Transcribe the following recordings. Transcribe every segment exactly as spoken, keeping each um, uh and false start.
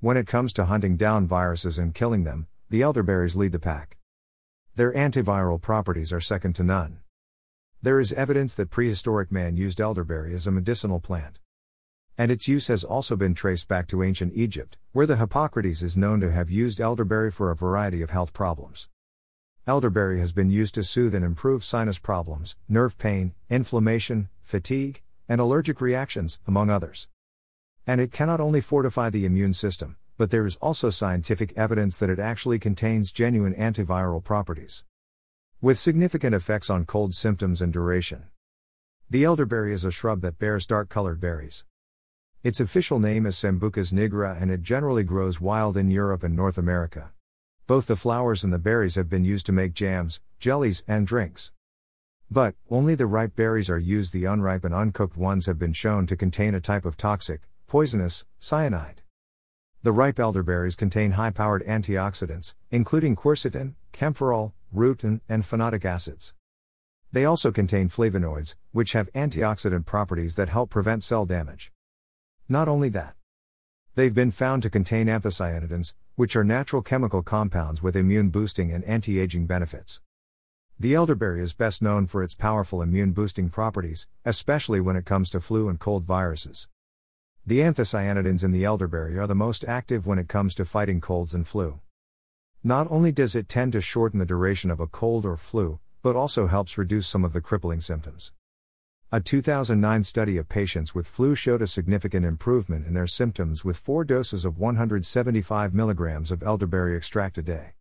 When it comes to hunting down viruses and killing them, the elderberries lead the pack. Their antiviral properties are second to none. There is evidence that prehistoric man used elderberry as a medicinal plant. And its use has also been traced back to ancient Egypt, where the Hippocrates is known to have used elderberry for a variety of health problems. Elderberry has been used to soothe and improve sinus problems, nerve pain, inflammation, fatigue, and allergic reactions, among others. And it cannot only fortify the immune system, but there is also scientific evidence that it actually contains genuine antiviral properties, with significant effects on cold symptoms and duration. The elderberry is a shrub that bears dark-colored berries. Its official name is Sambucus nigra, and it generally grows wild in Europe and North America. Both the flowers and the berries have been used to make jams, jellies, and drinks. But only the ripe berries are used. The unripe and uncooked ones have been shown to contain a type of toxic, poisonous, cyanide. The ripe elderberries contain high-powered antioxidants, including quercetin, camphorol, rutin, and phenolic acids. They also contain flavonoids, which have antioxidant properties that help prevent cell damage. Not only that, they've been found to contain anthocyanidins, which are natural chemical compounds with immune-boosting and anti-aging benefits. The elderberry is best known for its powerful immune-boosting properties, especially when it comes to flu and cold viruses. The anthocyanidins in the elderberry are the most active when it comes to fighting colds and flu. Not only does it tend to shorten the duration of a cold or flu, but also helps reduce some of the crippling symptoms. A two thousand nine study of patients with flu showed a significant improvement in their symptoms with four doses of one hundred seventy-five milligrams of elderberry extract a day.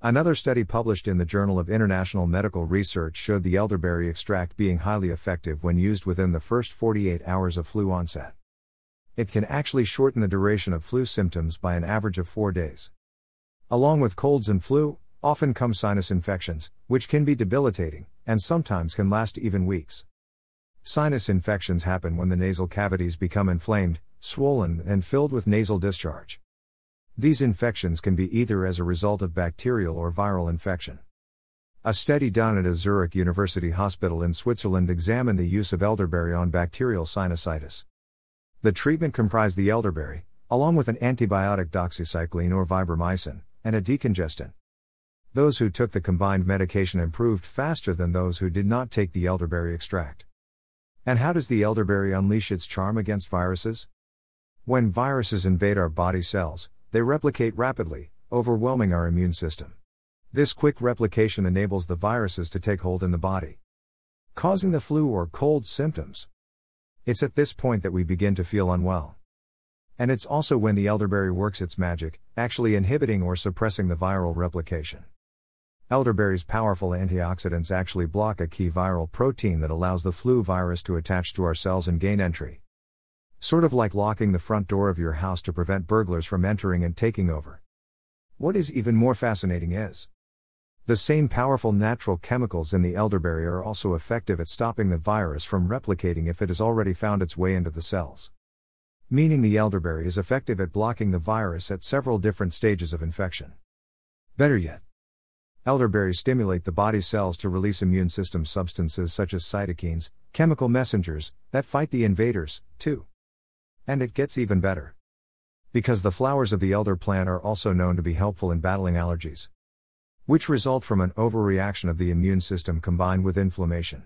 Another study published in the Journal of International Medical Research showed the elderberry extract being highly effective when used within the first forty-eight hours of flu onset. It can actually shorten the duration of flu symptoms by an average of four days. Along with colds and flu, often come sinus infections, which can be debilitating, and sometimes can last even weeks. Sinus infections happen when the nasal cavities become inflamed, swollen, and filled with nasal discharge. These infections can be either as a result of bacterial or viral infection. A study done at a Zurich University hospital in Switzerland examined the use of elderberry on bacterial sinusitis. The treatment comprised the elderberry, along with an antibiotic doxycycline or vibramycin, and a decongestant. Those who took the combined medication improved faster than those who did not take the elderberry extract. And how does the elderberry unleash its charm against viruses? When viruses invade our body cells, they replicate rapidly, overwhelming our immune system. This quick replication enables the viruses to take hold in the body, causing the flu or cold symptoms. It's at this point that we begin to feel unwell. And it's also when the elderberry works its magic, actually inhibiting or suppressing the viral replication. Elderberry's powerful antioxidants actually block a key viral protein that allows the flu virus to attach to our cells and gain entry. Sort of like locking the front door of your house to prevent burglars from entering and taking over. What is even more fascinating is, the same powerful natural chemicals in the elderberry are also effective at stopping the virus from replicating if it has already found its way into the cells. Meaning the elderberry is effective at blocking the virus at several different stages of infection. Better yet, elderberries stimulate the body cells to release immune system substances such as cytokines, chemical messengers, that fight the invaders, too. And it gets even better, because the flowers of the elder plant are also known to be helpful in battling allergies, which result from an overreaction of the immune system combined with inflammation.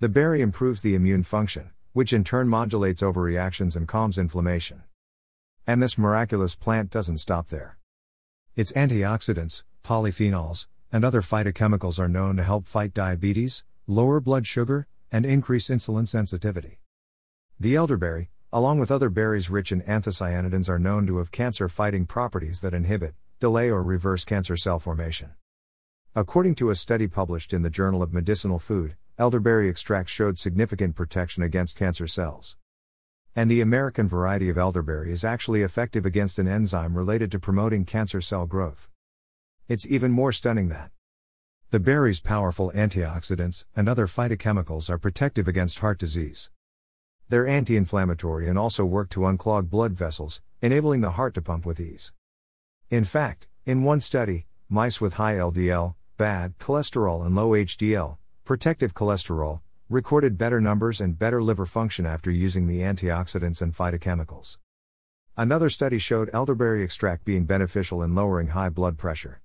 The berry improves the immune function, which in turn modulates overreactions and calms inflammation. And this miraculous plant doesn't stop there. Its antioxidants, polyphenols, and other phytochemicals are known to help fight diabetes, lower blood sugar, and increase insulin sensitivity. The elderberry, along with other berries rich in anthocyanidins, are known to have cancer-fighting properties that inhibit, delay or reverse cancer cell formation. According to a study published in the Journal of Medicinal Food, elderberry extract showed significant protection against cancer cells. And the American variety of elderberry is actually effective against an enzyme related to promoting cancer cell growth. It's even more stunning that the berry's powerful antioxidants and other phytochemicals are protective against heart disease. They're anti-inflammatory and also work to unclog blood vessels, enabling the heart to pump with ease. In fact, in one study, mice with high L D L, bad cholesterol and low H D L, protective cholesterol, recorded better numbers and better liver function after using the antioxidants and phytochemicals. Another study showed elderberry extract being beneficial in lowering high blood pressure.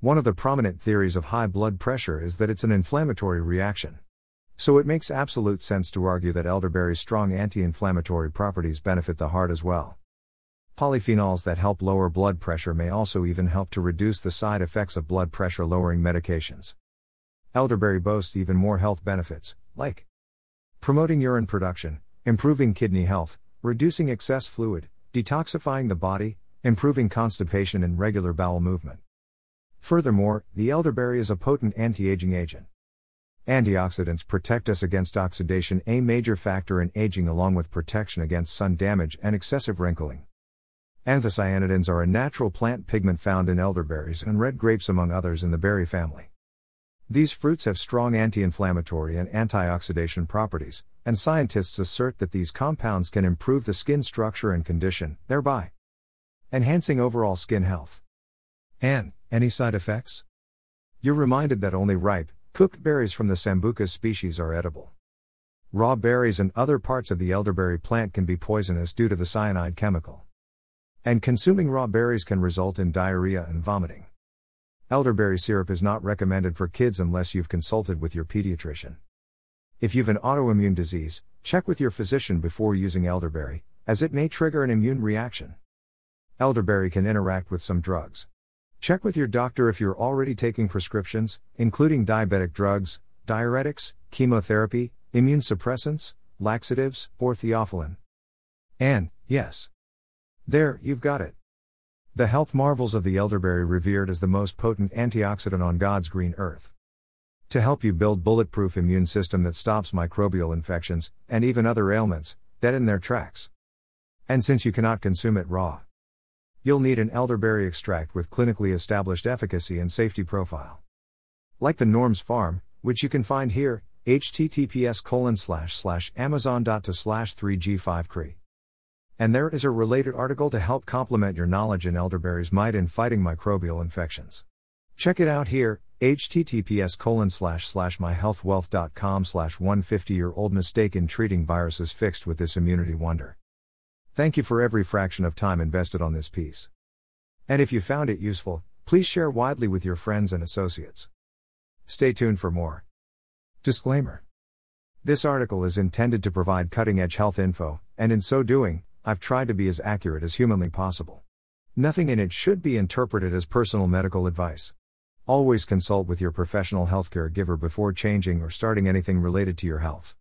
One of the prominent theories of high blood pressure is that it's an inflammatory reaction. So it makes absolute sense to argue that elderberry's strong anti-inflammatory properties benefit the heart as well. Polyphenols that help lower blood pressure may also even help to reduce the side effects of blood pressure-lowering medications. Elderberry boasts even more health benefits, like promoting urine production, improving kidney health, reducing excess fluid, detoxifying the body, improving constipation and regular bowel movement. Furthermore, the elderberry is a potent anti-aging agent. Antioxidants protect us against oxidation, a major factor in aging, along with protection against sun damage and excessive wrinkling. Anthocyanidins are a natural plant pigment found in elderberries and red grapes, among others, in the berry family. These fruits have strong anti-inflammatory and antioxidant properties, and scientists assert that these compounds can improve the skin structure and condition, thereby enhancing overall skin health. And, any side effects? You're reminded that only ripe, cooked berries from the Sambuca species are edible. Raw berries and other parts of the elderberry plant can be poisonous due to the cyanide chemical. And consuming raw berries can result in diarrhea and vomiting. Elderberry syrup is not recommended for kids unless you've consulted with your pediatrician. If you've an autoimmune disease, check with your physician before using elderberry, as it may trigger an immune reaction. Elderberry can interact with some drugs. Check with your doctor if you're already taking prescriptions, including diabetic drugs, diuretics, chemotherapy, immune suppressants, laxatives, or theophylline. And, yes. There, you've got it. The health marvels of the elderberry, revered as the most potent antioxidant on God's green earth. To help you build bulletproof immune system that stops microbial infections, and even other ailments, dead in their tracks. And since you cannot consume it raw, you'll need an elderberry extract with clinically established efficacy and safety profile. Like the Norms Farm, which you can find here, H T T P S colon slash slash amazon dot to slash three G five C R E. And there is a related article to help complement your knowledge in elderberry's might in fighting microbial infections. Check it out here, H T T P S colon slash slash my health wealth dot com slash one hundred fifty year old mistake in treating viruses fixed with this immunity wonder. Thank you for every fraction of time invested on this piece. And if you found it useful, please share widely with your friends and associates. Stay tuned for more. Disclaimer. This article is intended to provide cutting-edge health info, and in so doing, I've tried to be as accurate as humanly possible. Nothing in it should be interpreted as personal medical advice. Always consult with your professional healthcare giver before changing or starting anything related to your health.